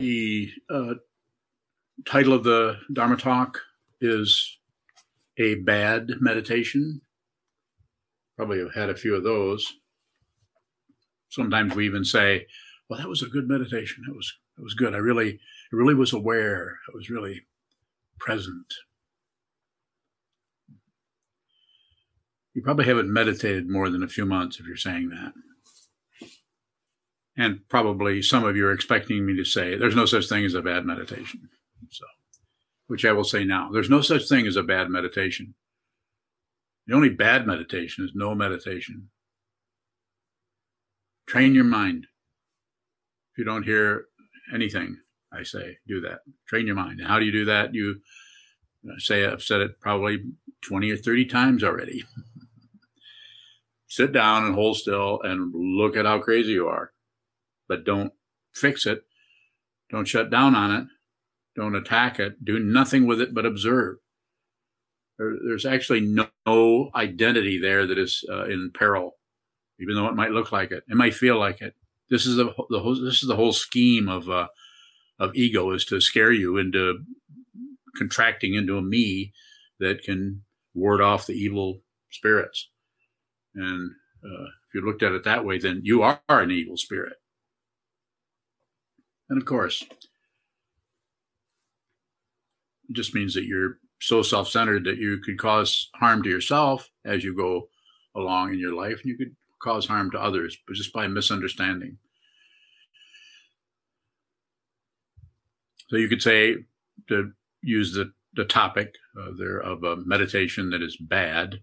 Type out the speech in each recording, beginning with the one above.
The title of the Dharma talk is A Bad Meditation. Probably have had a few of those. Sometimes we even say, well, that was a good meditation. It was good. I really was aware. I was really present. You probably haven't meditated more than a few months if you're saying that. And probably some of you are expecting me to say, there's no such thing as a bad meditation. So, which I will say now, there's no such thing as a bad meditation. The only bad meditation is no meditation. Train your mind. If you don't hear anything I say, do that. Train your mind. And how do you do that? You say, I've said it probably 20 or 30 times already. Sit down and hold still and look at how crazy you are. But don't fix it. Don't shut down on it. Don't attack it. Do nothing with it but observe. There's actually no identity there that is in peril, even though it might look like it. It might feel like it. This is the whole scheme of ego, is to scare you into contracting into a me that can ward off the evil spirits. And if you looked at it that way, then you are an evil spirit. And of course, it just means that you're so self-centered that you could cause harm to yourself as you go along in your life, and you could cause harm to others, but just by misunderstanding. So you could say, to use the topic there of a meditation that is bad, it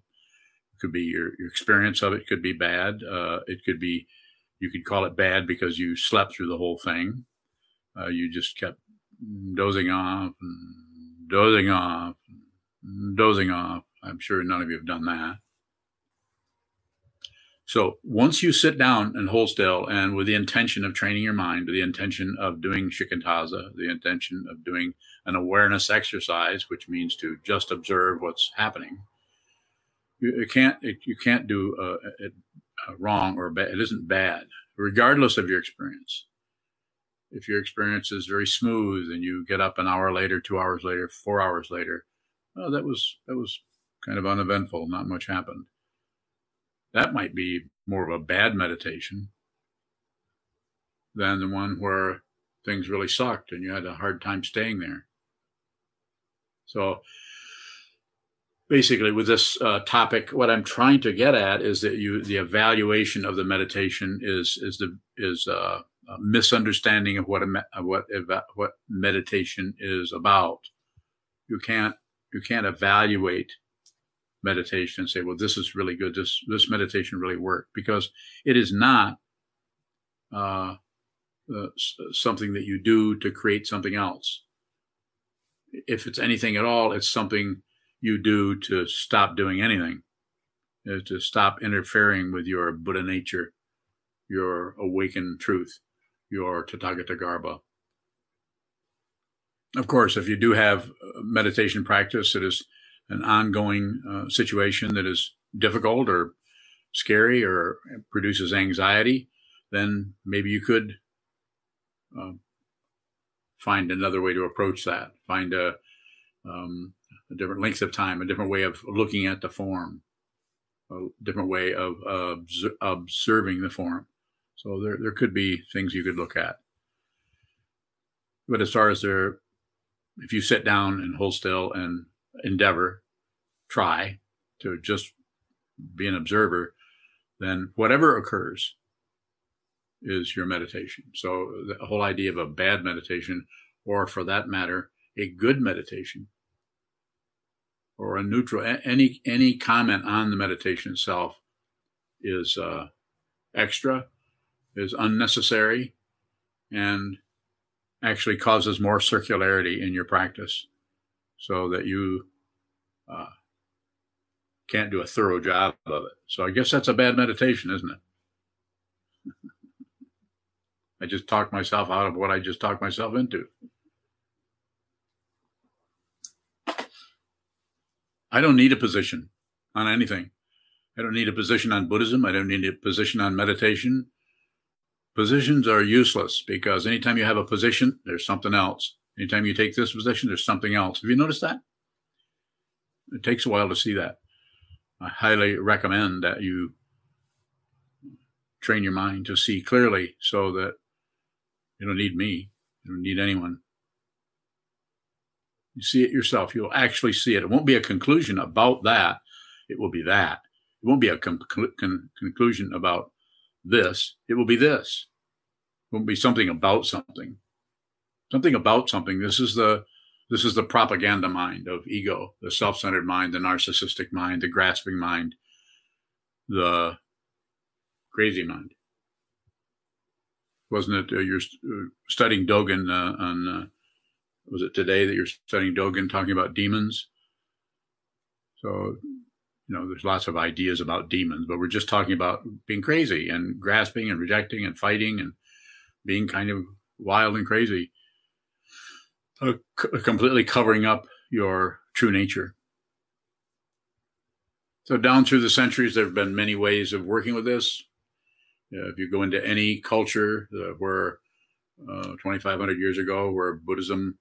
could be your experience of it could be bad. It could be, you could call it bad because you slept through the whole thing. You just kept dozing off. I'm sure none of you have done that. So once you sit down and hold still, and with the intention of training your mind, the intention of doing shikantaza, the intention of doing an awareness exercise, which means to just observe what's happening, you can't do it wrong or bad. It isn't bad, regardless of your experience. If your experience is very smooth and you get up an hour later, 2 hours later, 4 hours later, well, that was kind of uneventful. Not much happened. That might be more of a bad meditation than the one where things really sucked and you had a hard time staying there. So basically with this topic, what I'm trying to get at is that the evaluation of the meditation is a misunderstanding of what meditation is about. You can't evaluate meditation and say, well, this is really good. This meditation really worked, because it is not something that you do to create something else. If it's anything at all, it's something you do to stop doing anything, to stop interfering with your Buddha nature, your awakened truth, your Tathagata Garba. Of course, if you do have meditation practice, it is an ongoing situation that is difficult or scary or produces anxiety, then maybe you could find another way to approach that, find a different length of time, a different way of looking at the form, a different way of observing the form. So there could be things you could look at. But as far as if you sit down and hold still and endeavor, try to just be an observer, then whatever occurs is your meditation. So the whole idea of a bad meditation, or for that matter, a good meditation, or a neutral, any comment on the meditation itself is extra, is unnecessary, and actually causes more circularity in your practice, so that you can't do a thorough job of it. So I guess that's a bad meditation, isn't it? I just talked myself out of what I just talked myself into. I don't need a position on anything. I don't need a position on Buddhism. I don't need a position on meditation. Positions are useless because anytime you have a position, there's something else. Anytime you take this position, there's something else. Have you noticed that? It takes a while to see that. I highly recommend that you train your mind to see clearly so that you don't need me. You don't need anyone. You see it yourself. You'll actually see it. It won't be a conclusion about that. It will be that. It won't be a conclusion about this. It will be this. It won't be something about something. Something about something. This is the propaganda mind of ego, the self-centered mind, the narcissistic mind, the grasping mind, the crazy mind. Wasn't it you're studying Dogen on, was it today that you're studying Dogen talking about demons? So, there's lots of ideas about demons, but we're just talking about being crazy and grasping and rejecting and fighting and being kind of wild and crazy. Completely covering up your true nature. So down through the centuries, there have been many ways of working with this. If you go into any culture where 2,500 years ago, where Buddhism,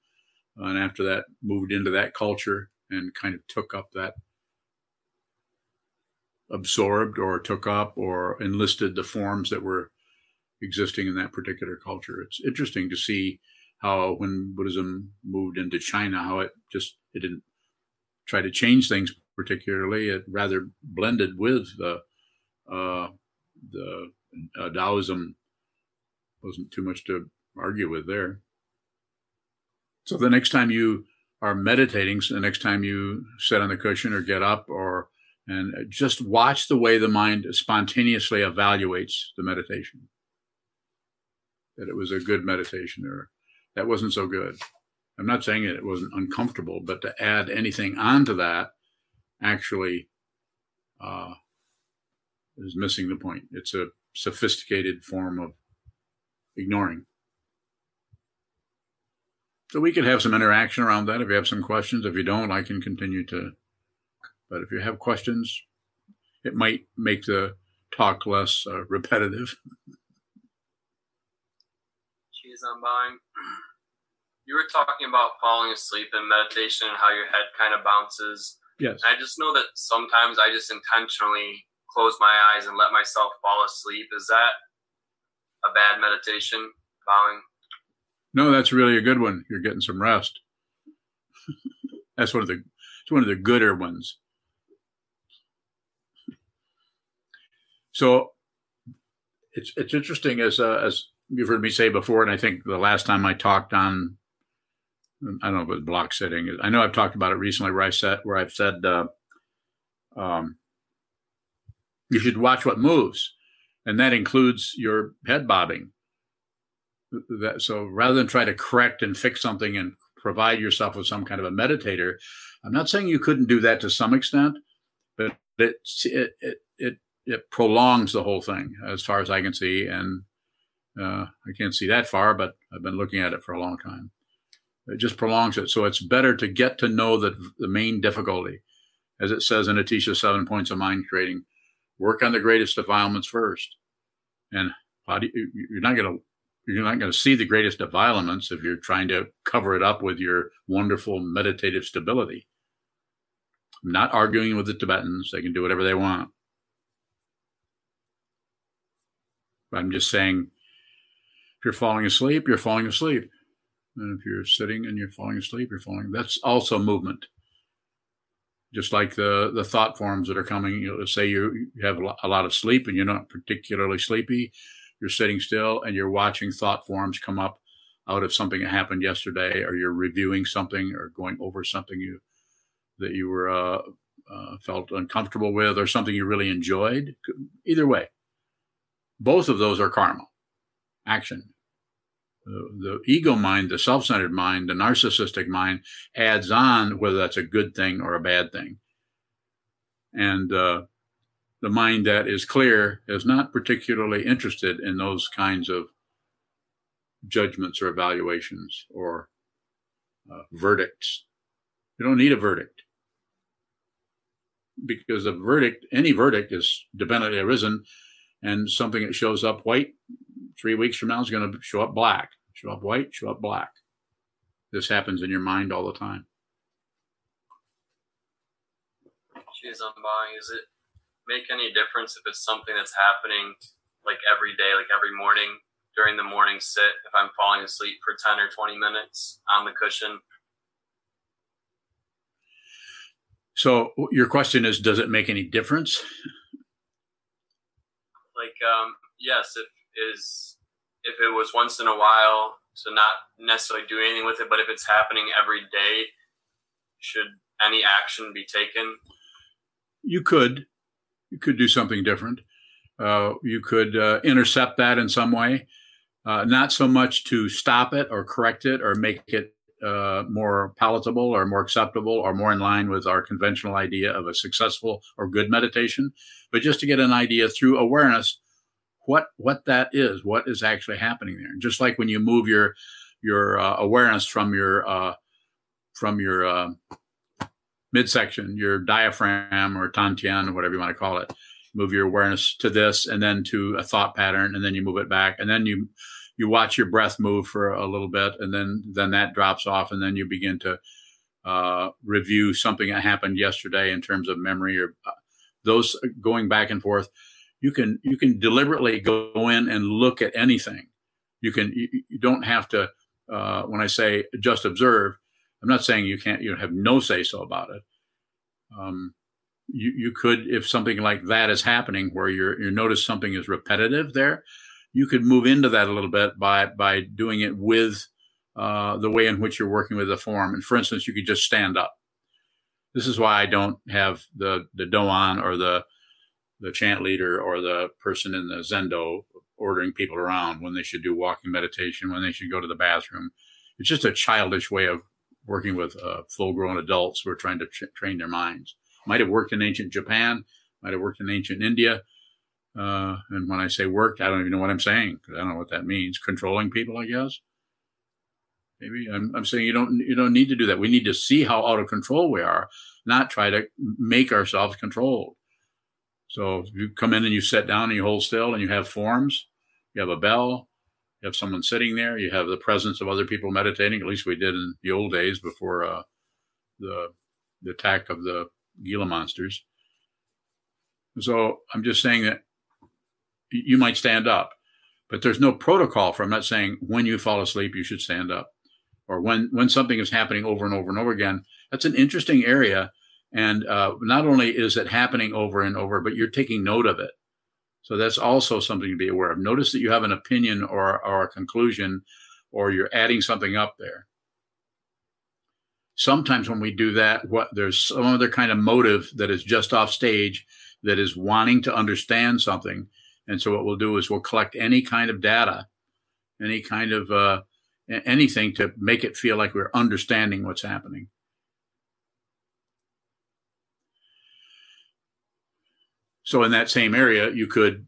and after that, moved into that culture and kind of took up that, absorbed or took up or enlisted the forms that were existing in that particular culture. It's interesting to see how when Buddhism moved into China, how it didn't try to change things particularly. It rather blended with the Taoism. Wasn't too much to argue with there. So the next time you are meditating, the next time you sit on the cushion or get up and just watch the way the mind spontaneously evaluates the meditation. That it was a good meditation or that wasn't so good. I'm not saying that it wasn't uncomfortable, but to add anything onto that actually is missing the point. It's a sophisticated form of ignoring. So we could have some interaction around that if you have some questions. If you don't, I can continue to. But if you have questions, it might make the talk less repetitive. She's unbowing. You were talking about falling asleep in meditation and how your head kind of bounces. Yes. And I just know that sometimes I just intentionally close my eyes and let myself fall asleep. Is that a bad meditation, bowing? No, that's really a good one. You're getting some rest. That's one of the gooder ones. So it's interesting as you've heard me say before, and I think the last time I talked on, I don't know if it was block sitting. I know I've talked about it recently where I've said you should watch what moves. And that includes your head bobbing. So rather than try to correct and fix something and provide yourself with some kind of a meditator, I'm not saying you couldn't do that to some extent, but it prolongs the whole thing as far as I can see. And I can't see that far, but I've been looking at it for a long time. It just prolongs it. So it's better to get to know the main difficulty. As it says in Atisha, 7 Points of Mind Creating, work on the greatest defilements first. And you're not going to see the greatest defilements if you're trying to cover it up with your wonderful meditative stability. I'm not arguing with the Tibetans. They can do whatever they want. But I'm just saying, you're falling asleep, you're falling asleep. And if you're sitting and you're falling asleep, you're falling. That's also movement. Just like the thought forms that are coming. Say you have a lot of sleep and you're not particularly sleepy. You're sitting still and you're watching thought forms come up out of something that happened yesterday, or you're reviewing something or going over something that you were felt uncomfortable with, or something you really enjoyed. Either way, both of those are karma, action. The ego mind, the self-centered mind, the narcissistic mind adds on whether that's a good thing or a bad thing. And the mind that is clear is not particularly interested in those kinds of judgments or evaluations or verdicts. You don't need a verdict. Because any verdict is dependently arisen, and something that shows up white 3 weeks from now is going to show up black, show up white, show up black. This happens in your mind all the time. She's unbuying. Does it make any difference if it's something that's happening like every day, like every morning, during the morning sit, if I'm falling asleep for 10 or 20 minutes on the cushion? So your question is, does it make any difference? Like, yes, if it was once in a while, so not necessarily do anything with it, but if it's happening every day, should any action be taken? You could do something different. You could intercept that in some way, not so much to stop it or correct it or make it more palatable or more acceptable or more in line with our conventional idea of a successful or good meditation, but just to get an idea through awareness what that is, what is actually happening there. Just like when you move your awareness from your midsection, your diaphragm or tantian, whatever you want to call it, move your awareness to this and then to a thought pattern, and then you move it back, and then you watch your breath move for a little bit, and then that drops off, and then you begin to review something that happened yesterday in terms of memory or those going back and forth. You can deliberately go in and look at anything. You don't have to, when I say just observe, I'm not saying you have no say-so about it. You could, if something like that is happening where you notice something is repetitive there, you could move into that a little bit by doing it with the way in which you're working with the form. And for instance, you could just stand up. This is why I don't have the doan or the chant leader or the person in the zendo ordering people around when they should do walking meditation, when they should go to the bathroom. It's just a childish way of working with full-grown adults who are trying to train their minds. Might have worked in ancient Japan, might have worked in ancient India. And when I say worked, I don't even know what I'm saying, because I don't know what that means. Controlling people, I guess. Maybe I'm saying you don't need to do that. We need to see how out of control we are, not try to make ourselves controlled. So if you come in and you sit down and you hold still and you have forms, you have a bell, you have someone sitting there, you have the presence of other people meditating. At least we did in the old days before the attack of the Gila monsters. So I'm just saying that you might stand up, but there's no protocol for. I'm not saying when you fall asleep, you should stand up, or when something is happening over and over and over again. That's an interesting area. And not only is it happening over and over, but you're taking note of it. So that's also something to be aware of. Notice that you have an opinion or a conclusion, or you're adding something up there. Sometimes when we do that, there's some other kind of motive that is just off stage that is wanting to understand something. And so what we'll do is we'll collect any kind of data, any kind of anything to make it feel like we're understanding what's happening. So in that same area, you could,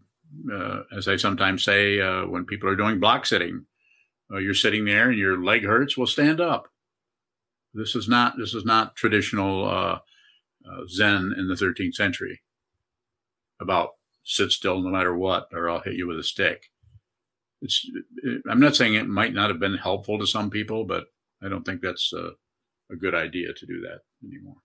as I sometimes say, when people are doing block sitting, you're sitting there and your leg hurts, well, stand up. This is not traditional Zen in the 13th century about sit still no matter what, or I'll hit you with a stick. I'm not saying it might not have been helpful to some people, but I don't think that's a good idea to do that anymore.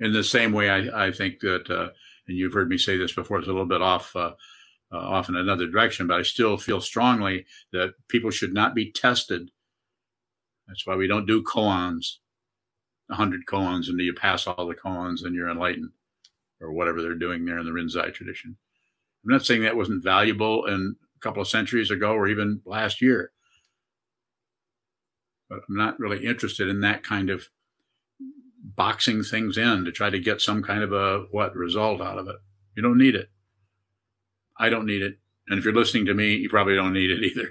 In the same way, I think that, and you've heard me say this before, it's a little bit off in another direction, but I still feel strongly that people should not be tested. That's why we don't do koans, 100 koans, and you pass all the koans and you're enlightened, or whatever they're doing there in the Rinzai tradition. I'm not saying that wasn't valuable in a couple of centuries ago or even last year, but I'm not really interested in that kind of boxing things in to try to get some kind of result out of it. You don't need it. I don't need it. And if you're listening to me, you probably don't need it either.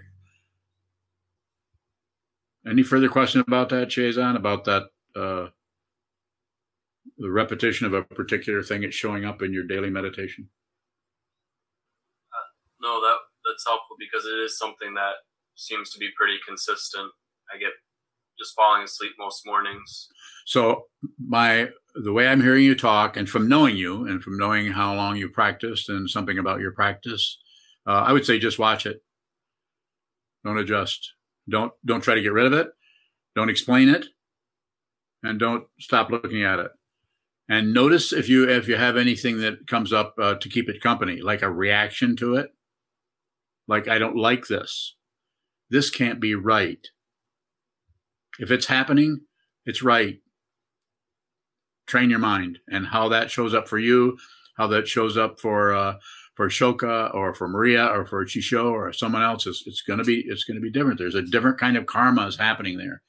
Any further question about that, Shazan, about that, the repetition of a particular thing that's showing up in your daily meditation? No, that's helpful, because it is something that seems to be pretty consistent. I get just falling asleep most mornings. So the way I'm hearing you talk, and from knowing you and from knowing how long you practiced and something about your practice, I would say just watch it. Don't adjust. Don't try to get rid of it. Don't explain it. And don't stop looking at it. And notice if you have anything that comes up to keep it company, like a reaction to it. Like, I don't like this. This can't be right. If it's happening, it's right. Train your mind. And how that shows up for you, how that shows up for Shoka or for Maria or for Chisho or someone else, it's gonna be different. There's a different kind of karma is happening there.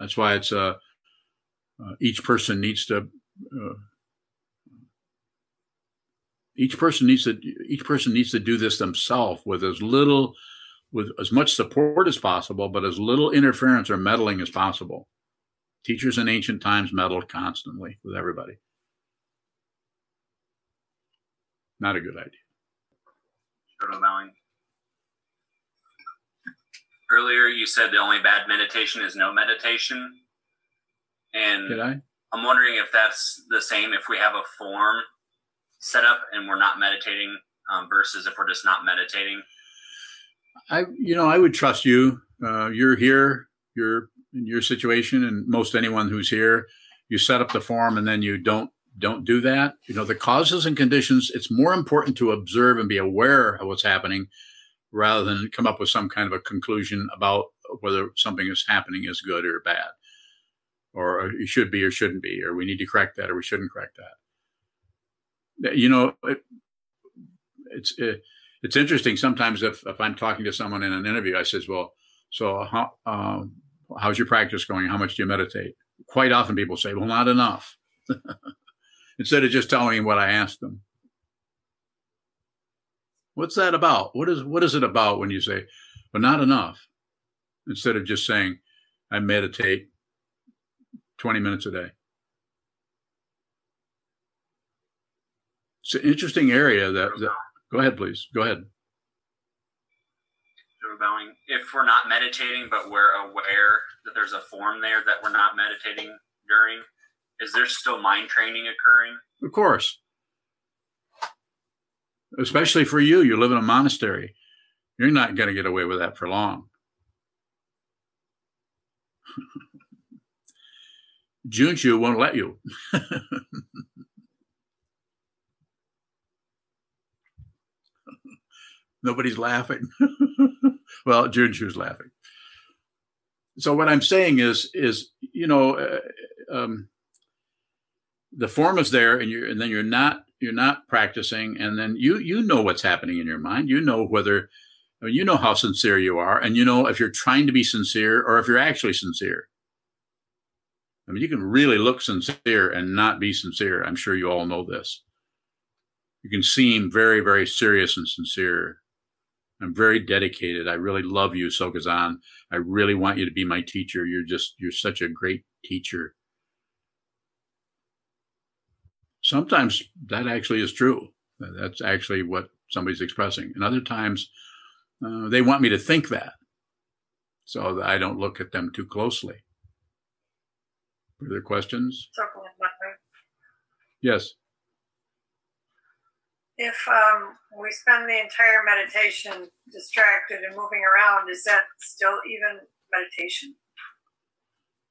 That's why it's each person needs to do this themselves with as much support as possible, but as little interference or meddling as possible. Teachers in ancient times meddled constantly with everybody. Not a good idea. Short allowing. Earlier, you said the only bad meditation is no meditation. And did I? I'm wondering if that's the same if we have a form set up and we're not meditating versus if we're just not meditating. I would trust you. You're here. You're in your situation, and most anyone who's here, you set up the form and then you don't do that. You know, the causes and conditions, it's more important to observe and be aware of what's happening rather than come up with some kind of a conclusion about whether something is happening is good or bad, or it should be or shouldn't be, or we need to correct that or we shouldn't correct that. You know, it's interesting. Sometimes if I'm talking to someone in an interview, I says, well, so how's your practice going? How much do you meditate? Quite often people say, well, not enough. Instead of just telling them what I asked them. What's that about? What is it about when you say, well, not enough? Instead of just saying, I meditate 20 minutes a day. It's an interesting area that go ahead, please. Go ahead. If we're not meditating, but we're aware that there's a form there that we're not meditating during, is there still mind training occurring? Of course. Especially for you. You live in a monastery. You're not going to get away with that for long. Junchu won't let you. Nobody's laughing. Well, Junchu's laughing. So what I'm saying is you know, the form is there, and then you're not practicing, and then you know what's happening in your mind. You know whether, I mean, you know how sincere you are, and you know if you're trying to be sincere or if you're actually sincere. I mean, you can really look sincere and not be sincere. I'm sure you all know this. You can seem very, very serious and sincere. I'm very dedicated. I really love you, Sokazan. I really want you to be my teacher. You're such a great teacher. Sometimes that actually is true. That's actually what somebody's expressing. And other times they want me to think that so that I don't look at them too closely. Further questions? Yes. If we spend the entire meditation distracted and moving around, is that still even meditation?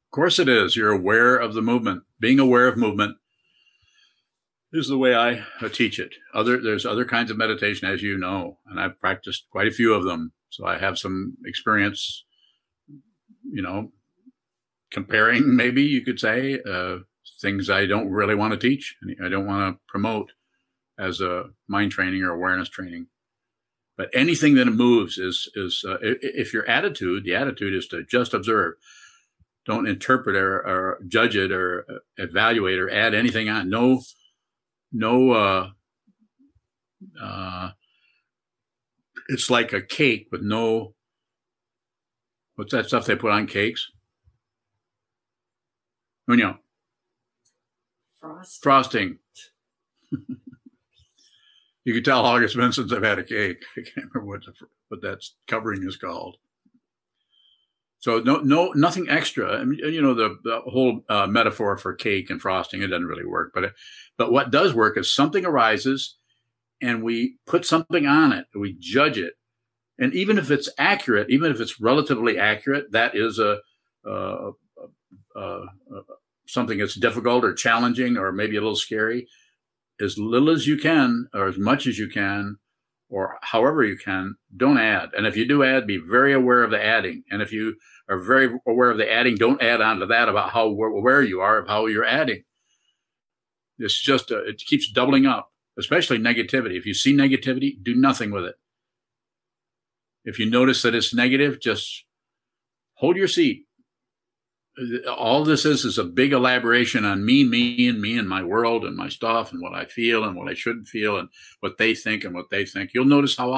Of course it is. You're aware of the movement. Being aware of movement is the way I teach it. There's other kinds of meditation, as you know, and I've practiced quite a few of them. So I have some experience, you know, comparing, maybe you could say, things I don't really want to teach. I don't want to promote as a mind training or awareness training. But anything that moves is if your attitude, the attitude is to just observe. Don't interpret or judge it or evaluate or add anything on. No, it's like a cake with no, what's that stuff they put on cakes? Bunyo. Frosting. You can tell August Vincent's I've had a cake. I can't remember what that covering is called. So no, nothing extra. I mean, you know, the whole metaphor for cake and frosting, it doesn't really work. But what does work is something arises and we put something on it, we judge it. And even if it's accurate, even if it's relatively accurate, that is something that's difficult or challenging or maybe a little scary. As little as you can, or as much as you can, or however you can, don't add. And if you do add, be very aware of the adding. And if you are very aware of the adding, don't add on to that about how aware you are of how you're adding. It's just, it keeps doubling up, especially negativity. If you see negativity, do nothing with it. If you notice that it's negative, just hold your seat. All this is a big elaboration on me and my world and my stuff and what I feel and what I shouldn't feel and what they think and what they think. You'll notice how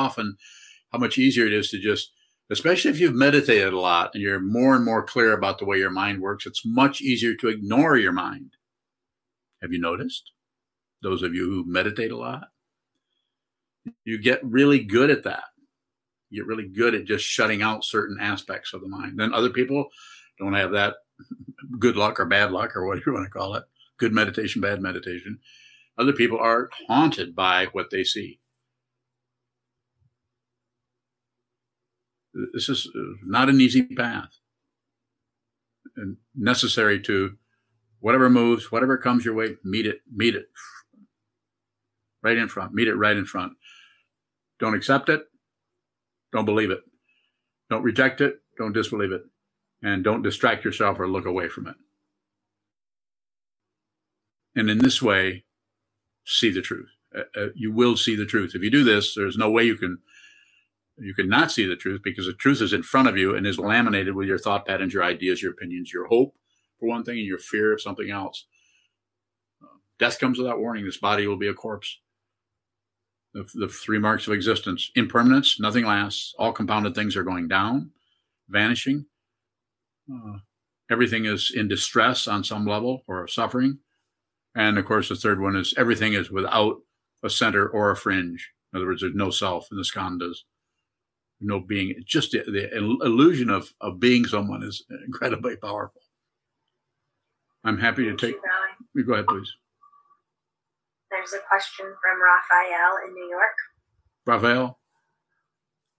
much easier it is to just, especially if you've meditated a lot and you're more and more clear about the way your mind works, it's much easier to ignore your mind. Have you noticed? Those of you who meditate a lot, you get really good at that. You get really good at just shutting out certain aspects of the mind. Then other people don't have that good luck or bad luck or whatever you want to call it. Good meditation, bad meditation. Other people are haunted by what they see. This is not an easy path. And necessary to whatever moves, whatever comes your way, meet it. Meet it right in front. Don't accept it. Don't believe it. Don't reject it. Don't disbelieve it. And don't distract yourself or look away from it. And in this way, see the truth. You will see the truth. If you do this, there's no way you can not see the truth, because the truth is in front of you and is laminated with your thought patterns, your ideas, your opinions, your hope for one thing, and your fear of something else. Death comes without warning. This body will be a corpse. The three marks of existence: impermanence, nothing lasts, all compounded things are going down, vanishing. Everything is in distress on some level or suffering. And of course, the third one is everything is without a center or a fringe. In other words, there's no self in the skandhas, no being. Just the illusion of being someone is incredibly powerful. I'm happy to take. Go ahead, please. There's a question from Raphael in New York. Raphael,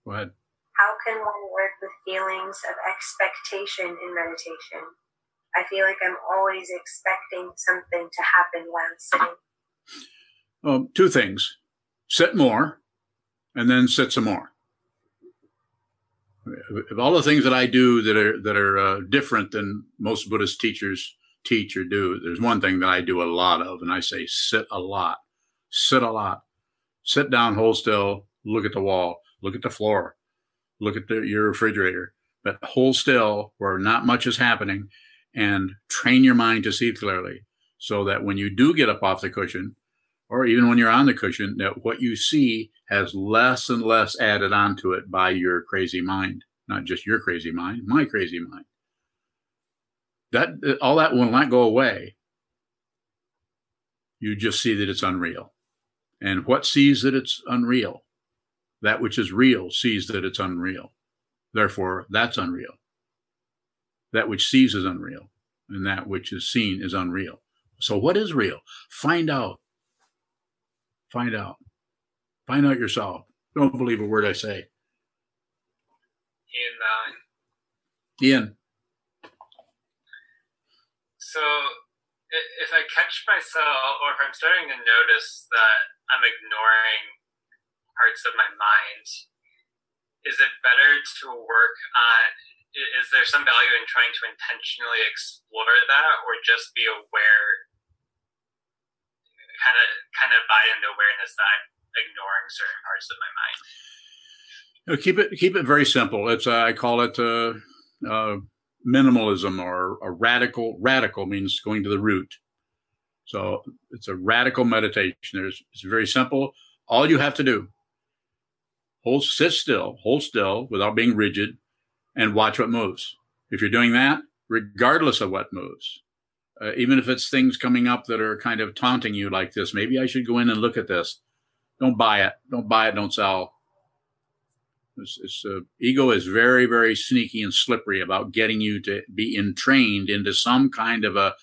go ahead. How can one work with feelings of expectation in meditation? I feel like I'm always expecting something to happen while sitting. Two things. Sit more, and then sit some more. Of all the things that I do that are different than most Buddhist teachers teach or do, there's one thing that I do a lot of, and I say sit a lot. Sit a lot. Sit down, hold still, look at the wall, look at the floor. Look at your refrigerator, but hold still where not much is happening, and train your mind to see clearly, so that when you do get up off the cushion, or even when you're on the cushion, that what you see has less and less added onto it by your crazy mind. Not just your crazy mind, my crazy mind. That all that will not go away. You just see that it's unreal. And what sees that it's unreal? That which is real sees that it's unreal. Therefore, that's unreal. That which sees is unreal, and that which is seen is unreal. So what is real? Find out. Find out. Find out yourself. Don't believe a word I say. Ian. So if I catch myself, or if I'm starting to notice that I'm ignoring parts of my mind, is it better to work on, is there some value in trying to intentionally explore that, or just be aware, kind of buy into awareness that I'm ignoring certain parts of my mind? Keep it very simple. It's I call it minimalism, or a radical. Radical means going to the root. So it's a radical meditation. It's very simple. All you have to do, sit still, without being rigid, and watch what moves. If you're doing that, regardless of what moves, even if it's things coming up that are kind of taunting you like this, maybe I should go in and look at this. Don't buy it. Don't sell. Ego is very, very sneaky and slippery about getting you to be entrained into some kind of a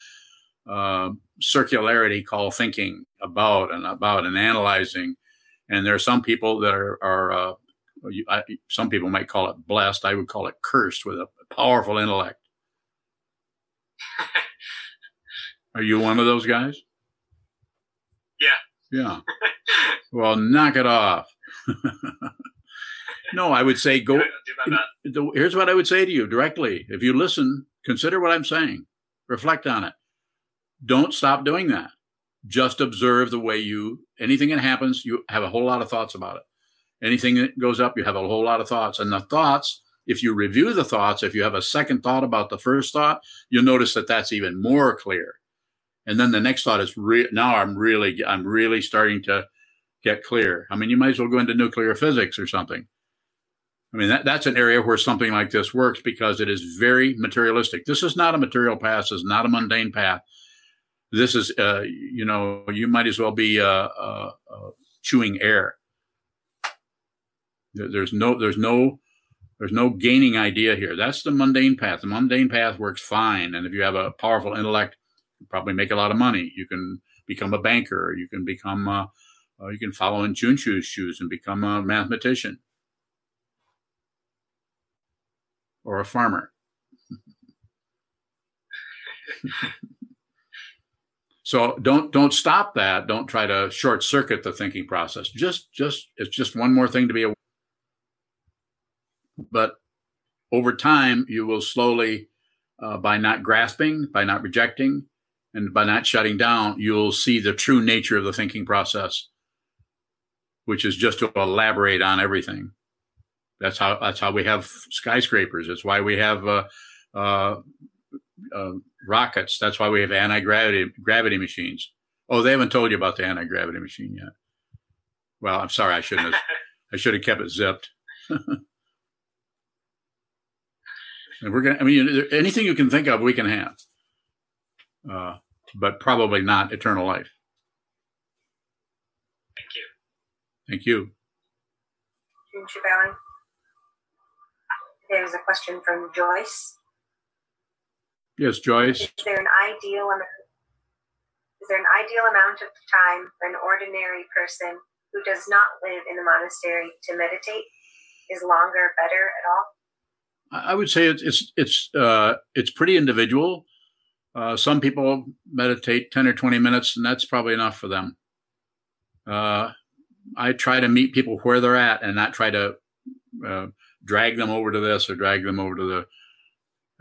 circularity called thinking about and analyzing. And there are some people that are some people might call it blessed. I would call it cursed with a powerful intellect. Are you one of those guys? Yeah. Yeah. Well, knock it off. No, I would say go. Here's what I would say to you directly. If you listen, consider what I'm saying. Reflect on it. Don't stop doing that. Just observe the way anything that happens, you have a whole lot of thoughts about it. Anything that goes up, you have a whole lot of thoughts. And the thoughts, if you review the thoughts, if you have a second thought about the first thought, you'll notice that that's even more clear. And then the next thought is, now I'm really starting to get clear. I mean, you might as well go into nuclear physics or something. I mean, that's an area where something like this works because it is very materialistic. This is not a material path. This is not a mundane path. This is, you might as well be chewing air. There's no gaining idea here. That's the mundane path. The mundane path works fine. And if you have a powerful intellect, you probably make a lot of money. You can become a banker. You can become, you can follow in Junchu's shoes and become a mathematician. Or a farmer. So don't stop that. Don't try to short circuit the thinking process. Just it's just one more thing to be aware of. But over time, you will slowly, by not grasping, by not rejecting, and by not shutting down, you'll see the true nature of the thinking process, which is just to elaborate on everything. That's how we have skyscrapers. That's why we have rockets. That's why we have anti-gravity machines. Oh, they haven't told you about the anti-gravity machine yet. Well, I'm sorry. I should have kept it zipped. And anything you can think of, we can have. But probably not eternal life. Thank you. Kim Chabali. There's a question from Joyce. Yes, Joyce. Is there an ideal amount of time for an ordinary person who does not live in the monastery to meditate? Is longer better at all? I would say it's pretty individual. Some people meditate 10 or 20 minutes, and that's probably enough for them. I try to meet people where they're at and not try to drag them over to this or drag them over to the...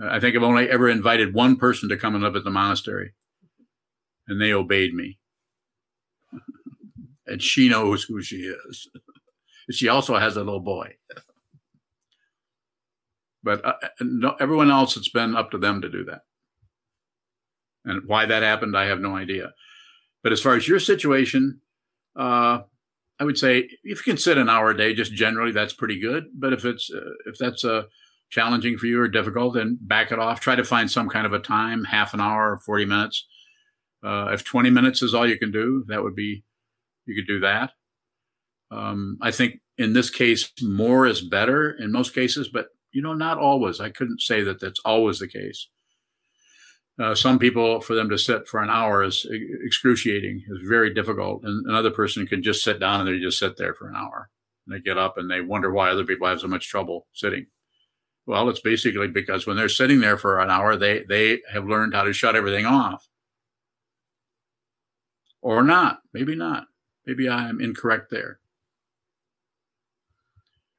I think I've only ever invited one person to come and live at the monastery. And they obeyed me. And she knows who she is. She also has a little boy. But no, everyone else, it's been up to them to do that. And why that happened, I have no idea. But as far as your situation... I would say if you can sit an hour a day, just generally, that's pretty good. But if that's challenging for you or difficult, then back it off. Try to find some kind of a time, half an hour or 40 minutes. If 20 minutes is all you can do, you could do that. I think in this case, more is better in most cases, but not always. I couldn't say that that's always the case. Some people, for them to sit for an hour is excruciating. It's very difficult. And another person can just sit down and they just sit there for an hour. And they get up and they wonder why other people have so much trouble sitting. Well, it's basically because when they're sitting there for an hour, they have learned how to shut everything off. Or not. Maybe not. Maybe I am incorrect there.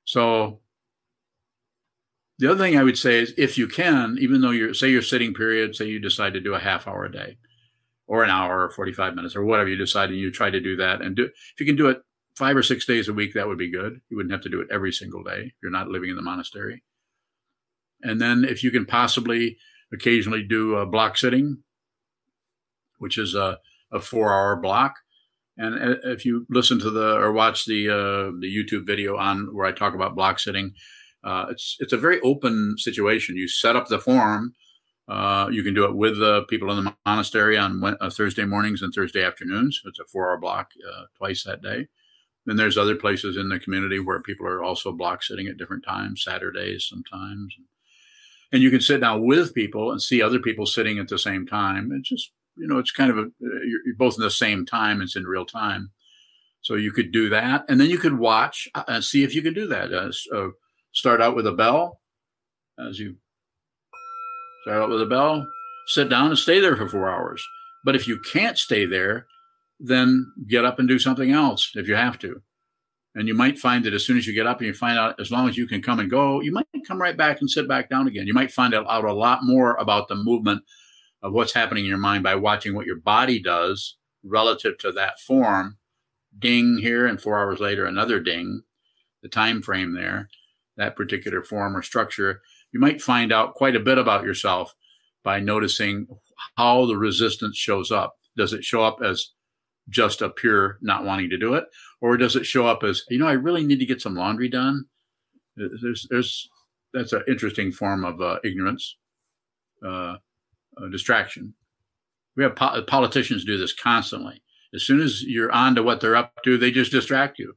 So... the other thing I would say is if you can, even though you're sitting period, say you decide to do a half hour a day or an hour or 45 minutes or whatever you decide, and you try to do that and if you can do it 5 or 6 days a week, that would be good. You wouldn't have to do it every single day if you're not living in the monastery. And then if you can possibly occasionally do a block sitting, which is a 4-hour block. And if you listen to or watch the YouTube video on where I talk about block sitting, it's a very open situation. You set up the form. You can do it with the people in the monastery on Thursday mornings and Thursday afternoons. It's a 4-hour block twice that day. Then there's other places in the community where people are also block sitting at different times, Saturdays sometimes. And you can sit down with people and see other people sitting at the same time. It's just, it's kind of you're both in the same time. It's in real time. So you could do that, and then you could watch and see if you can do that. Start out with a bell. As you start out with a bell, sit down and stay there for 4 hours. But if you can't stay there, then get up and do something else if you have to. And you might find that as soon as you get up and you find out, as long as you can come and go, you might come right back and sit back down again. You might find out a lot more about the movement of what's happening in your mind by watching what your body does relative to that form. Ding here, and 4 hours later, another ding, the time frame there, that particular form or structure. You might find out quite a bit about yourself by noticing how the resistance shows up. Does it show up as just a pure not wanting to do it? Or does it show up as, you know, I really need to get some laundry done? That's an interesting form of ignorance, distraction. We have politicians do this constantly. As soon as you're on to what they're up to, they just distract you.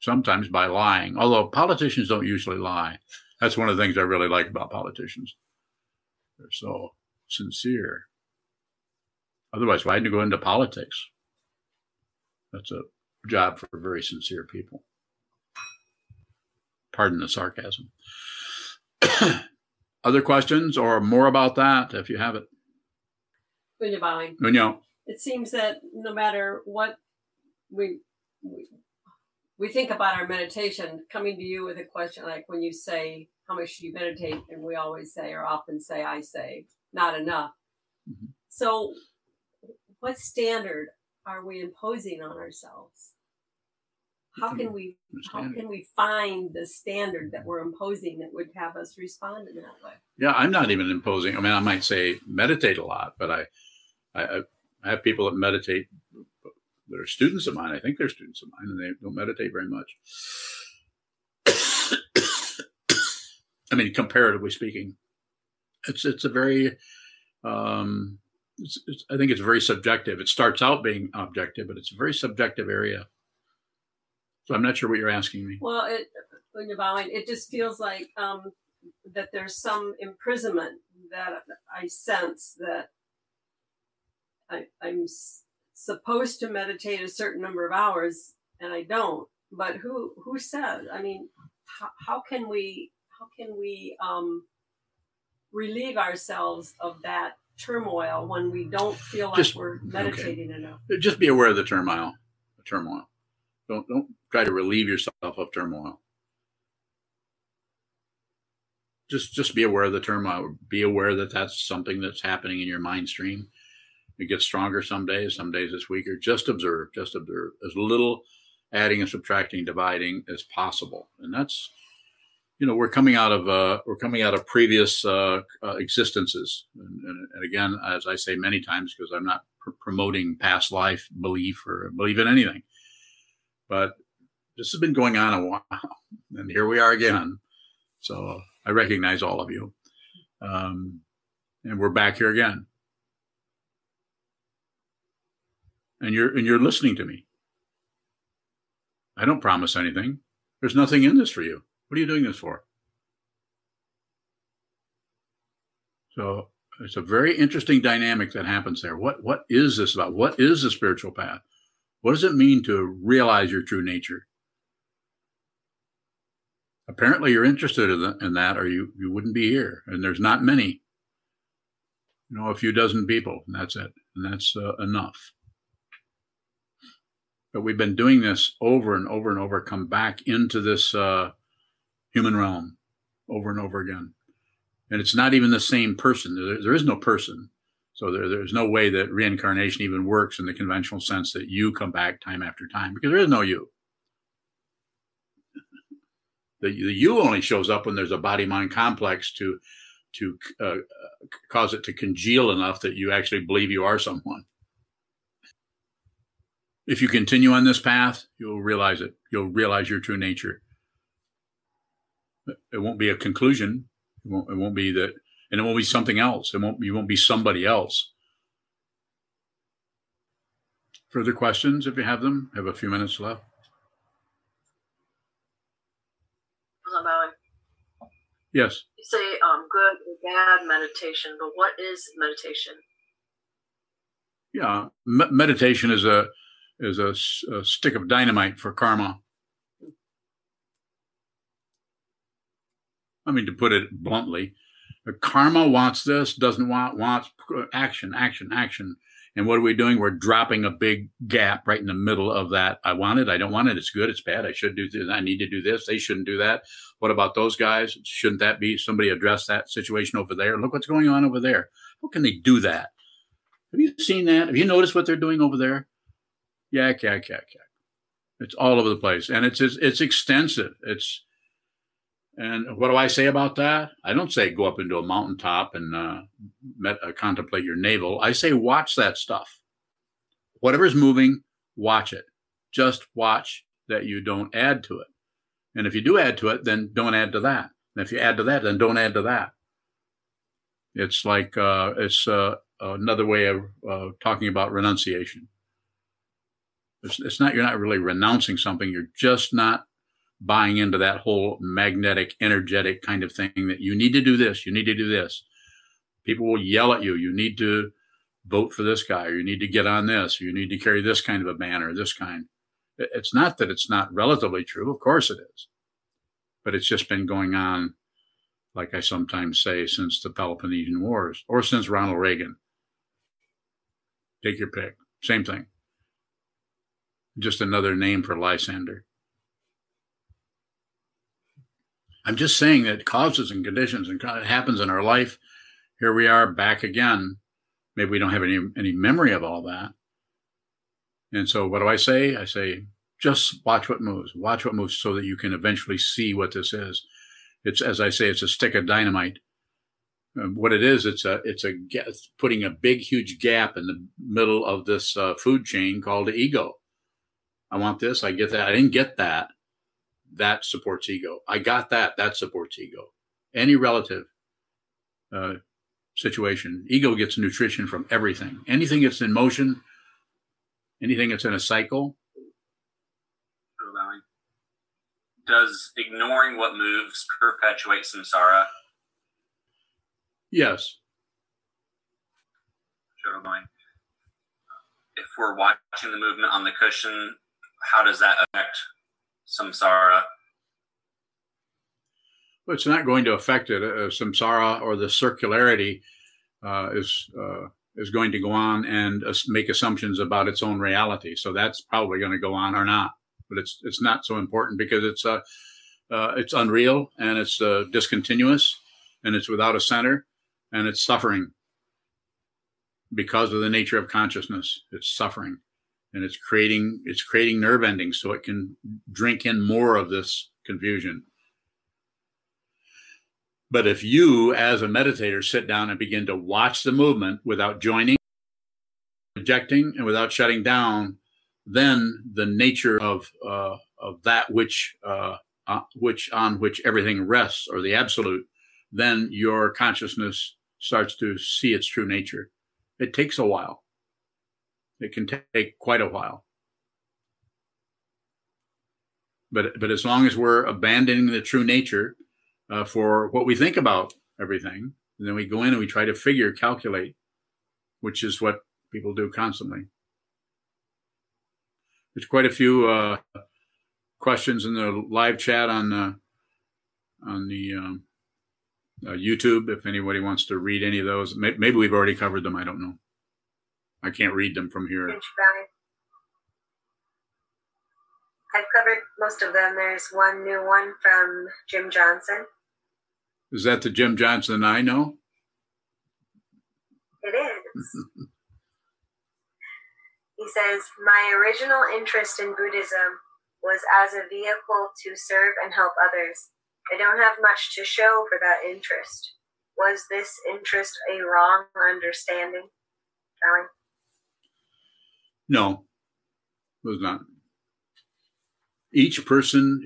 Sometimes by lying, although politicians don't usually lie. That's one of the things I really like about politicians. They're so sincere. Otherwise, why didn't you go into politics? That's a job for very sincere people. Pardon the sarcasm. Other questions or more about that, if you have it? Bunyo. It seems that no matter what we think about our meditation, coming to you with a question like when you say, how much do you meditate? And we always say, or often say, I say, not enough. Mm-hmm. So what standard are we imposing on ourselves? How can we find the standard that we're imposing that would have us respond in that way? Yeah, I'm not even imposing. I mean, I might say meditate a lot, but I have people that meditate that are students of mine. I think they're students of mine, and they don't meditate very much. I mean, comparatively speaking, it's a very I think it's very subjective. It starts out being objective, but it's a very subjective area. So I'm not sure what you're asking me. Well, when you're bowing, it just feels like that there's some imprisonment that I sense that I'm supposed to meditate a certain number of hours, and I don't. But who says? I mean, how can we relieve ourselves of that turmoil when we don't feel like we're meditating enough? Just be aware of the turmoil. Don't try to relieve yourself of turmoil. Just be aware of the turmoil. Be aware that that's something that's happening in your mind stream. It gets stronger some days it's weaker. Just observe as little adding and subtracting, dividing as possible. And that's, you know, we're coming out of previous existences, and again, as I say many times, because I'm not promoting past life belief or believe in anything, but this has been going on a while, and here we are again. So I recognize all of you, and we're back here again, and you're listening to me. I don't promise anything. There's nothing in this for you. What are you doing this for? So it's a very interesting dynamic that happens there. What is this about? What is the spiritual path? What does it mean to realize your true nature? Apparently you're interested in that, or you wouldn't be here. And there's not many. You know, a few dozen people, and that's it. And that's enough. But we've been doing this over and over and over, come back into this human realm over and over again. And it's not even the same person. There is no person. So there's no way that reincarnation even works in the conventional sense that you come back time after time, because there is no you. The you only shows up when there's a body-mind complex to cause it to congeal enough that you actually believe you are someone. If you continue on this path, you'll realize it. You'll realize your true nature. It won't be a conclusion. It won't be that, and it won't be something else. You won't be somebody else. Further questions, if you have them? I have a few minutes left. Yes. You say good or bad meditation, but what is meditation? Yeah, meditation is a is a stick of dynamite for karma. I mean, to put it bluntly, karma wants this, wants action, action, action. And what are we doing? We're dropping a big gap right in the middle of that. I want it. I don't want it. It's good. It's bad. I should do this. I need to do this. They shouldn't do that. What about those guys? Shouldn't that be? Somebody address that situation over there. Look what's going on over there. How can they do that? Have you seen that? Have you noticed what they're doing over there? Yak, yak, yak, yak. It's all over the place. And it's extensive. And what do I say about that? I don't say go up into a mountaintop and contemplate your navel. I say watch that stuff. Whatever's moving, watch it. Just watch that you don't add to it. And if you do add to it, then don't add to that. And if you add to that, then don't add to that. It's like another way of talking about renunciation. It's not, you're not really renouncing something. You're just not buying into that whole magnetic, energetic kind of thing that you need to do this, you need to do this. People will yell at you. You need to vote for this guy, or you need to get on this, or you need to carry this kind of a banner, this kind. It's not that it's not relatively true. Of course it is. But it's just been going on, like I sometimes say, since the Peloponnesian Wars or since Ronald Reagan. Take your pick. Same thing. Just another name for Lysander. I'm just saying that causes and conditions and it happens in our life. Here we are back again. Maybe we don't have any memory of all that. And so what do I say? I say, just watch what moves so that you can eventually see what this is. It's, as I say, it's a stick of dynamite. What it is, it's putting a big, huge gap in the middle of this food chain called ego. I want this. I get that. I didn't get that. That supports ego. I got that. That supports ego. Any relative situation, ego gets nutrition from everything. Anything that's in motion, anything that's in a cycle. Does ignoring what moves perpetuate samsara? Yes. If we're watching the movement on the cushion, how does that affect samsara? Well, it's not going to affect it. Samsara, or the circularity, is going to go on and make assumptions about its own reality. So that's probably going to go on or not. But it's not so important because it's unreal, and it's discontinuous, and it's without a center, and it's suffering because of the nature of consciousness. It's suffering. And it's creating nerve endings so it can drink in more of this confusion. But if you, as a meditator, sit down and begin to watch the movement without joining, rejecting, and without shutting down, then the nature of that which on which everything rests, or the absolute, then your consciousness starts to see its true nature. It takes a while. It can take quite a while. But as long as we're abandoning the true nature for what we think about everything, and then we go in and we try to calculate, which is what people do constantly. There's quite a few questions in the live chat on the YouTube, if anybody wants to read any of those. Maybe we've already covered them. I don't know. I can't read them from here. I've covered most of them. There's one new one from Jim Johnson. Is that the Jim Johnson I know? It is. He says, my original interest in Buddhism was as a vehicle to serve and help others. I don't have much to show for that interest. Was this interest a wrong understanding? Darling? No, it was not. Each person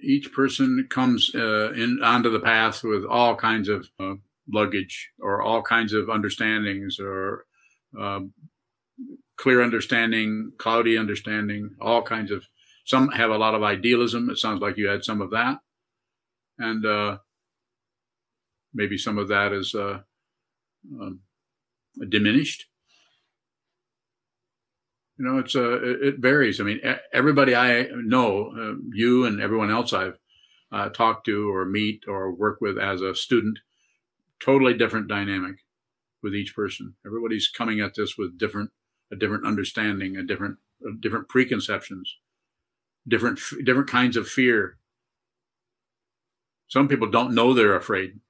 comes onto the path with all kinds of luggage, or all kinds of understandings, or clear understanding, cloudy understanding, all kinds of. Some have a lot of idealism. It sounds like you had some of that, and maybe some of that is diminished. You know, it's it varies. I mean, everybody I know, you and everyone else I've talked to or meet or work with as a student, totally different dynamic with each person. Everybody's coming at this with a different understanding, different preconceptions, different kinds of fear. Some people don't know they're afraid.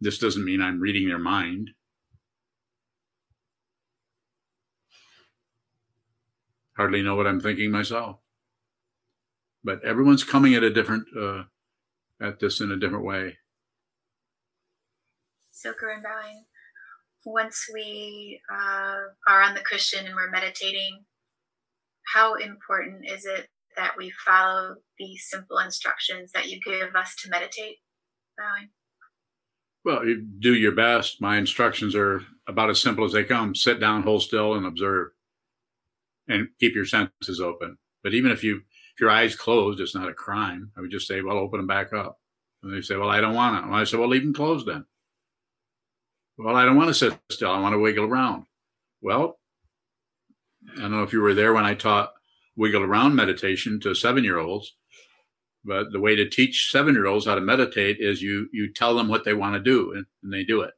This doesn't mean I'm reading their mind. Hardly know what I'm thinking myself, but everyone's coming at this in a different way. Soka and Brian, once we are on the cushion and we're meditating, how important is it that we follow the simple instructions that you give us to meditate, Brian? Well, you do your best. My instructions are about as simple as they come. Sit down, hold still, and observe. And keep your senses open. But even if your eyes closed, it's not a crime. I would just say, well, open them back up. And they say, well, I don't want to. And I say, well, leave them closed then. Well, I don't want to sit still. I want to wiggle around. Well, I don't know if you were there when I taught wiggle around meditation to 7-year-olds. But the way to teach 7-year-olds how to meditate is you tell them what they want to do, and they do it.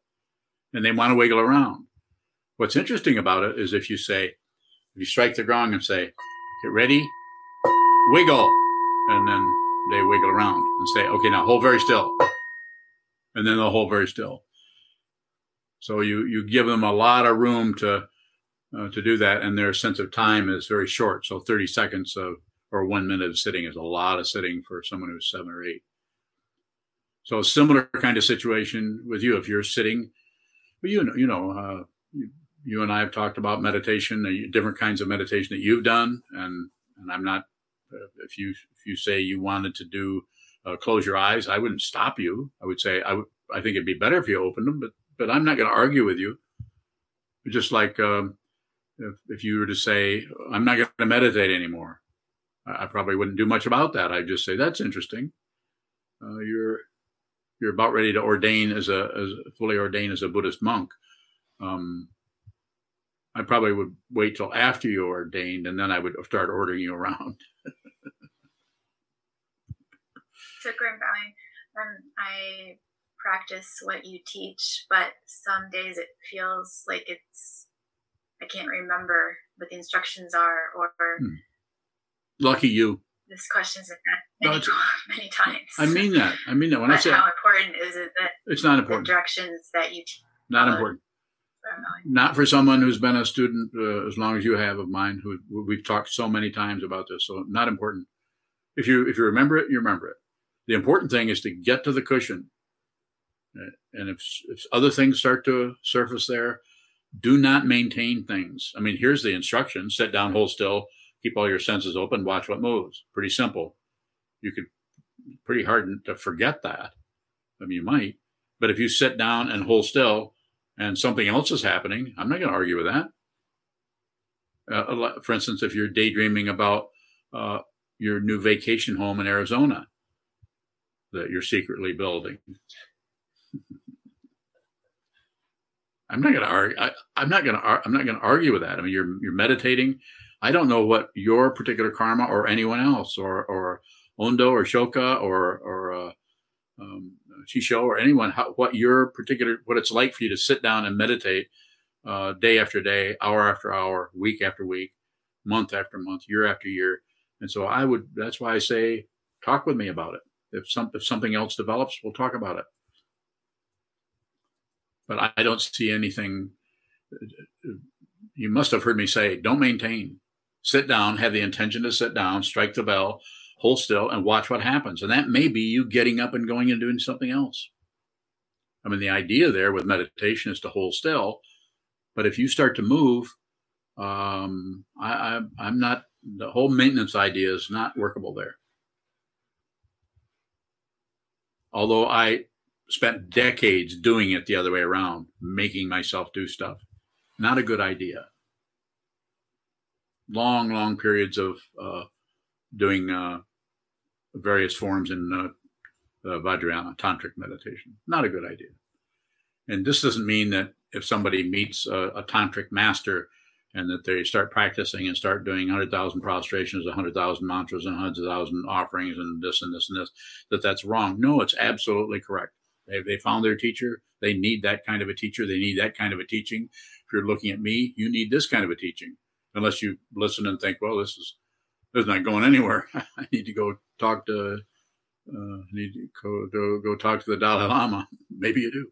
And they want to wiggle around. What's interesting about it is if you say, if you strike the gong and say, get ready, wiggle. And then they wiggle around and say, okay, now hold very still. And then they'll hold very still. So you give them a lot of room to do that. And their sense of time is very short. So 30 seconds or 1 minute of sitting is a lot of sitting for someone who's 7 or 8. So a similar kind of situation with you. If you're sitting, well, you and I have talked about meditation, different kinds of meditation that you've done. And I'm not, if you say you wanted to do, close your eyes, I wouldn't stop you. I would say, I think it'd be better if you opened them, but I'm not going to argue with you. Just like, if you were to say, I'm not going to meditate anymore, I probably wouldn't do much about that. I'd just say, that's interesting. You're about ready to ordain fully ordain as a Buddhist monk. I probably would wait till after you ordained, and then I would start ordering you around. So, Grandpa, I practice what you teach, but some days it feels like I can't remember what the instructions are, or. Lucky you. This question's been asked many times. I mean that. When I say how important is it that it's not important. The directions that you teach. Not important. Not for someone who's been a student as long as you have of mine, who we've talked so many times about this. So not important. If you remember it, you remember it. The important thing is to get to the cushion. And if other things start to surface there, do not maintain things. I mean, here's the instruction. Sit down, hold still, keep all your senses open, watch what moves. Pretty simple. You could, pretty hard to forget that. I mean, you might. But if you sit down and hold still, and something else is happening, I'm not going to argue with that. For instance, if you're daydreaming about your new vacation home in Arizona that you're secretly building, I'm not going to argue. I'm not going to argue with that. I mean, you're meditating. I don't know what your particular karma or anyone else or Undo or Shoka or Chisho or anyone, what it's like for you to sit down and meditate day after day, hour after hour, week after week, month after month, year after year. And so that's why I say, talk with me about it. If something else develops, we'll talk about it. But I don't see anything. You must have heard me say, don't maintain. Sit down, have the intention to sit down, strike the bell, hold still, and watch what happens. And that may be you getting up and going and doing something else. I mean, the idea there with meditation is to hold still. But if you start to move, I'm not, the whole maintenance idea is not workable there. Although I spent decades doing it the other way around, making myself do stuff. Not a good idea. Long, long periods of doing various forms in Vajrayana, tantric meditation. Not a good idea. And this doesn't mean that if somebody meets a tantric master and that they start practicing and start doing 100,000 prostrations, 100,000 mantras, and 100,000 offerings, and this and this and this, that's wrong. No, it's absolutely correct. They found their teacher. They need that kind of a teacher. They need that kind of a teaching. If you're looking at me, you need this kind of a teaching, unless you listen and think, well, this is not going anywhere. I need to go talk to, go talk to the Dalai Lama. Maybe you do.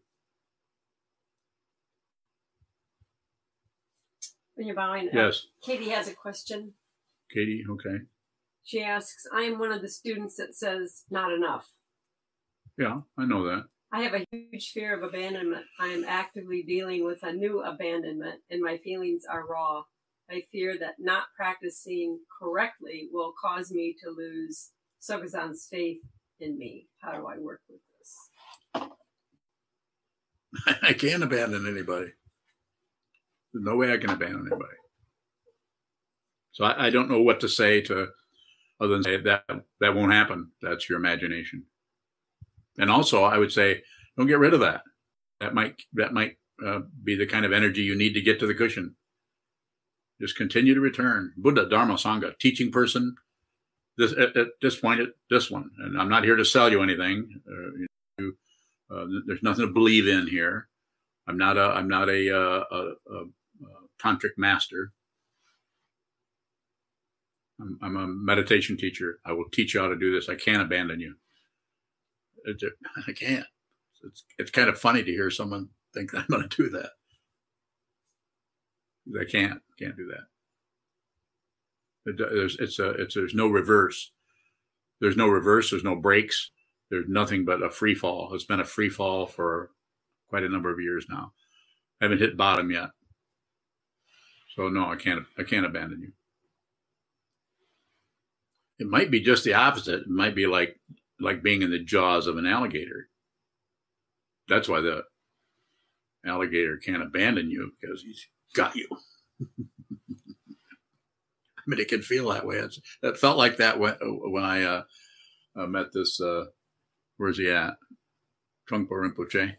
When you're bowing, yes. Katie has a question. Katie, okay. She asks, I am one of the students that says, not enough. Yeah, I know that. I have a huge fear of abandonment. I am actively dealing with a new abandonment, and my feelings are raw. I fear that not practicing correctly will cause me to lose Sokazan's faith in me. How do I work with this? I can't abandon anybody. There's no way I can abandon anybody. So I don't know what to say to other than say that won't happen. That's your imagination. And also, I would say, don't get rid of that. That might be the kind of energy you need to get to the cushion. Just continue to return. Buddha, Dharma, Sangha, teaching person. This at this point, at this one. And I'm not here to sell you anything. There's nothing to believe in here. I'm not a tantric master. I'm a meditation teacher. I will teach you how to do this. I can't abandon you. I can't. It's kind of funny to hear someone think that I'm going to do that. I can't do that. There's no reverse. There's no reverse. There's no breaks. There's nothing but a free fall. It's been a free fall for quite a number of years now. I haven't hit bottom yet. So no, I can't abandon you. It might be just the opposite. It might be like being in the jaws of an alligator. That's why the alligator can't abandon you, because he's got you. I mean, it can feel that way. It felt like that when I met this, where's he at? Trungpa Rinpoche.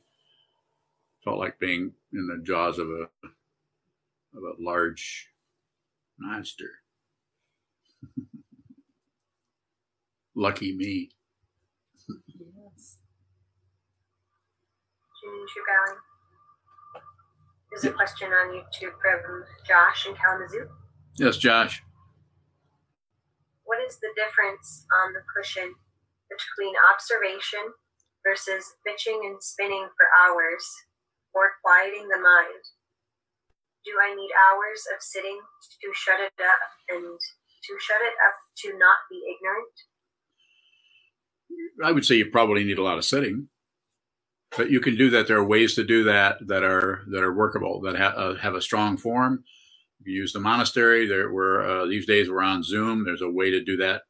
Felt like being in the jaws of a large monster. Lucky me. Yes. Shugali. There's a question on YouTube from Josh in Kalamazoo. Yes, Josh. What is the difference on the cushion between observation versus bitching and spinning for hours? Or quieting the mind. Do I need hours of sitting to shut it up to not be ignorant? I would say you probably need a lot of sitting, but you can do that. There are ways to do that are workable, that have a strong form. You use the monastery. These days we're on Zoom. There's a way to do that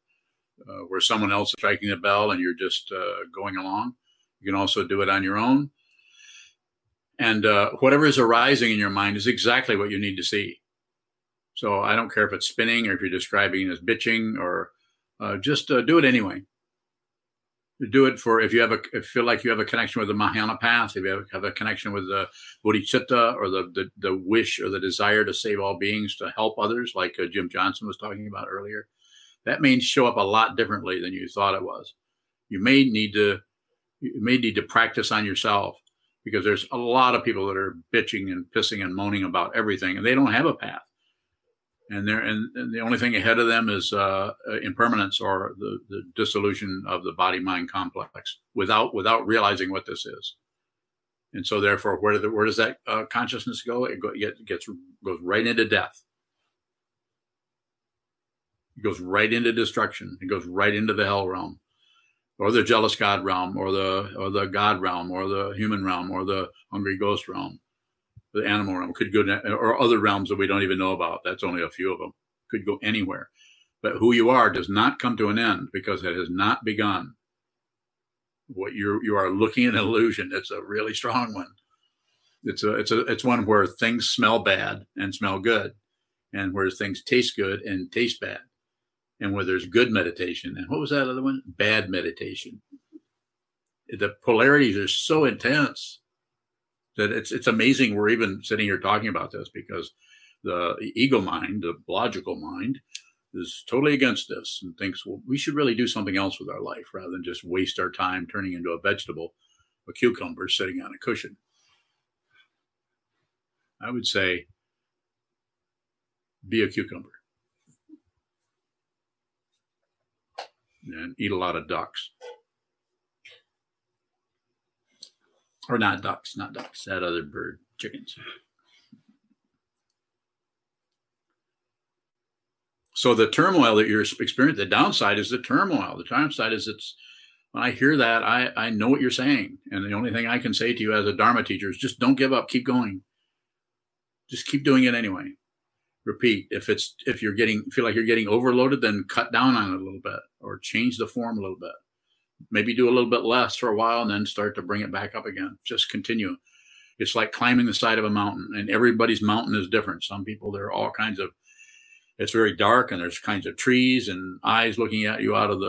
where someone else is striking the bell and you're just going along. You can also do it on your own. And whatever is arising in your mind is exactly what you need to see. So I don't care if it's spinning or if you're describing it as bitching, or just do it anyway. Do it for if you feel like you have a connection with the Mahayana path, if you have a connection with the bodhicitta, or the wish or the desire to save all beings, to help others, like Jim Johnson was talking about earlier. That may show up a lot differently than you thought it was. You may need to practice on yourself. Because there's a lot of people that are bitching and pissing and moaning about everything, and they don't have a path. And the only thing ahead of them is impermanence, or the dissolution of the body-mind complex without realizing what this is. And so, therefore, where does that consciousness go? It goes right into death. It goes right into destruction. It goes right into the hell realm. Or the jealous God realm, or the God realm, or the human realm, or the hungry ghost realm, the animal realm, could go, or other realms that we don't even know about. That's only a few of them. Could go anywhere. But who you are does not come to an end, because it has not begun. What you are looking at an illusion. It's a really strong one. It's one where things smell bad and smell good, and where things taste good and taste bad. And where there's good meditation. And what was that other one? Bad meditation. The polarities are so intense that it's amazing we're even sitting here talking about this, because the ego mind, the logical mind, is totally against this and thinks, well, we should really do something else with our life rather than just waste our time turning into a vegetable, a cucumber sitting on a cushion. I would say, be a cucumber and eat a lot of ducks. Or not ducks, that other bird, chickens. So the turmoil that you're experiencing, the downside is the turmoil. The downside is when I hear that, I know what you're saying. And the only thing I can say to you as a Dharma teacher is just don't give up, keep going. Just keep doing it anyway. Repeat. If you feel like you're getting overloaded, then cut down on it a little bit or change the form a little bit. Maybe do a little bit less for a while and then start to bring it back up again. Just continue. It's like climbing the side of a mountain, and everybody's mountain is different. Some people, there are all kinds of, it's very dark and there's kinds of trees and eyes looking at you out of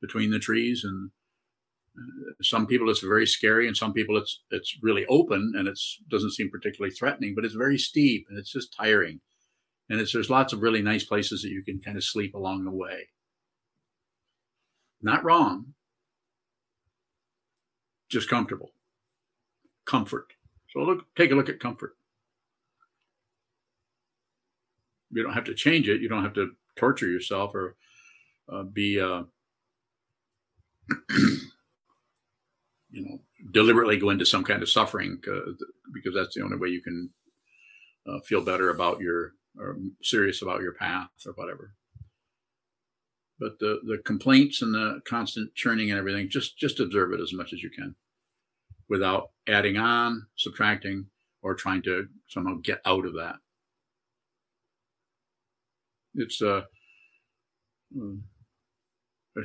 between the trees. And some people it's very scary, and some people it's really open and doesn't seem particularly threatening, but it's very steep and it's just tiring. And there's lots of really nice places that you can kind of sleep along the way. Not wrong. Just comfortable. Comfort. So take a look at comfort. You don't have to change it. You don't have to torture yourself or deliberately go into some kind of suffering, because that's the only way you can feel better about or serious about your path or whatever. But the complaints and the constant churning and everything, just observe it as much as you can without adding on, subtracting, or trying to somehow get out of that. It's there's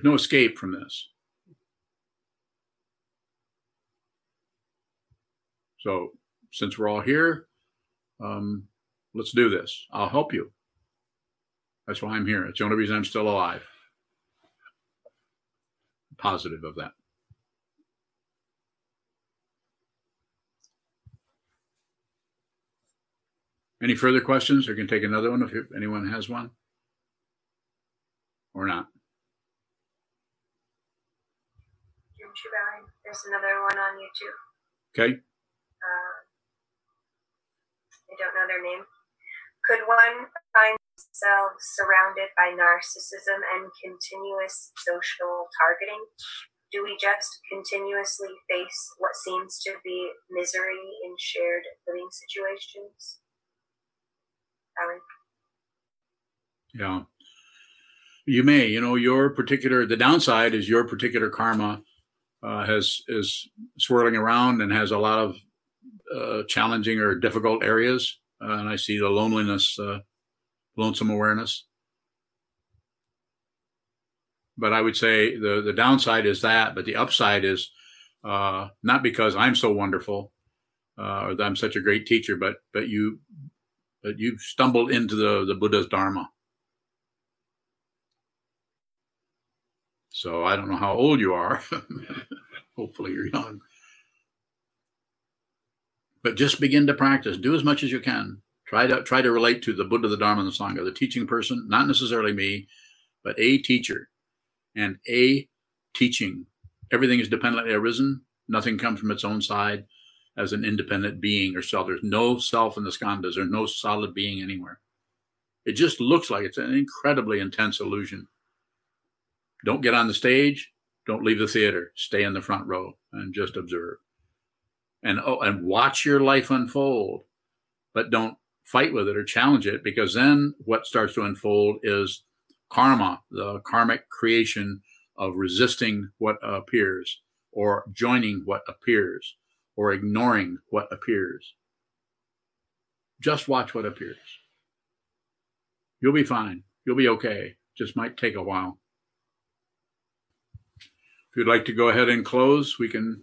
no escape from this. So since we're all here, let's do this. I'll help you. That's why I'm here. It's the only reason I'm still alive. Positive of that. Any further questions? I can take another one if anyone has one. Or not. Kim Chabali, there's another one on YouTube. Okay. I don't know their name. Could one find themselves surrounded by narcissism and continuous social targeting? Do we just continuously face what seems to be misery in shared living situations? Alan? Yeah. You may. The downside is your particular karma is swirling around and has a lot of challenging or difficult areas. And I see the loneliness, lonesome awareness. But I would say the downside is that, but the upside is not because I'm so wonderful or that I'm such a great teacher, but you've stumbled into the Buddha's Dharma. So I don't know how old you are. Hopefully you're young. But just begin to practice. Do as much as you can. Try to relate to the Buddha, the Dharma, and the Sangha, the teaching person, not necessarily me, but a teacher and a teaching. Everything is dependently arisen. Nothing comes from its own side as an independent being or self. There's no self in the skandhas. There's no solid being anywhere. It just looks like it's an incredibly intense illusion. Don't get on the stage. Don't leave the theater. Stay in the front row and just observe. And watch your life unfold, but don't fight with it or challenge it, because then what starts to unfold is karma, the karmic creation of resisting what appears or joining what appears or ignoring what appears. Just watch what appears. You'll be fine. You'll be okay. Just might take a while. If you'd like to go ahead and close, we can...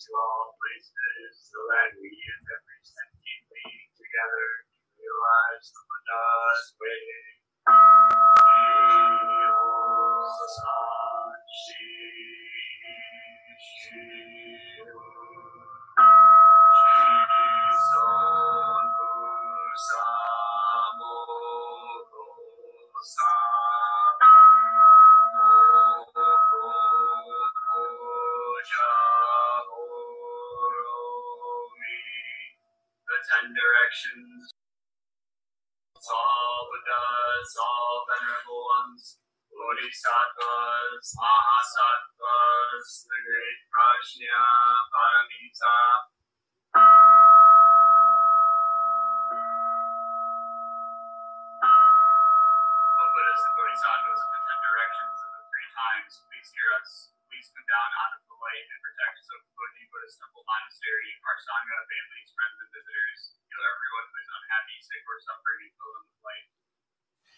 to all places, so that we and every step being together to realize the Buddha's way. ten directions. All Buddhas, all venerable ones, Bodhisattvas, Mahasattvas, the great Prajna, Paramita. O Buddhas and Bodhisattvas of the ten directions of the three times, please hear us. Please come down out of the light and protect us over Bodhi Buddhist Temple Monastery, our Sangha, families, friends, and visitors. Heal everyone who is unhappy, sick, or suffering, and fill them with light.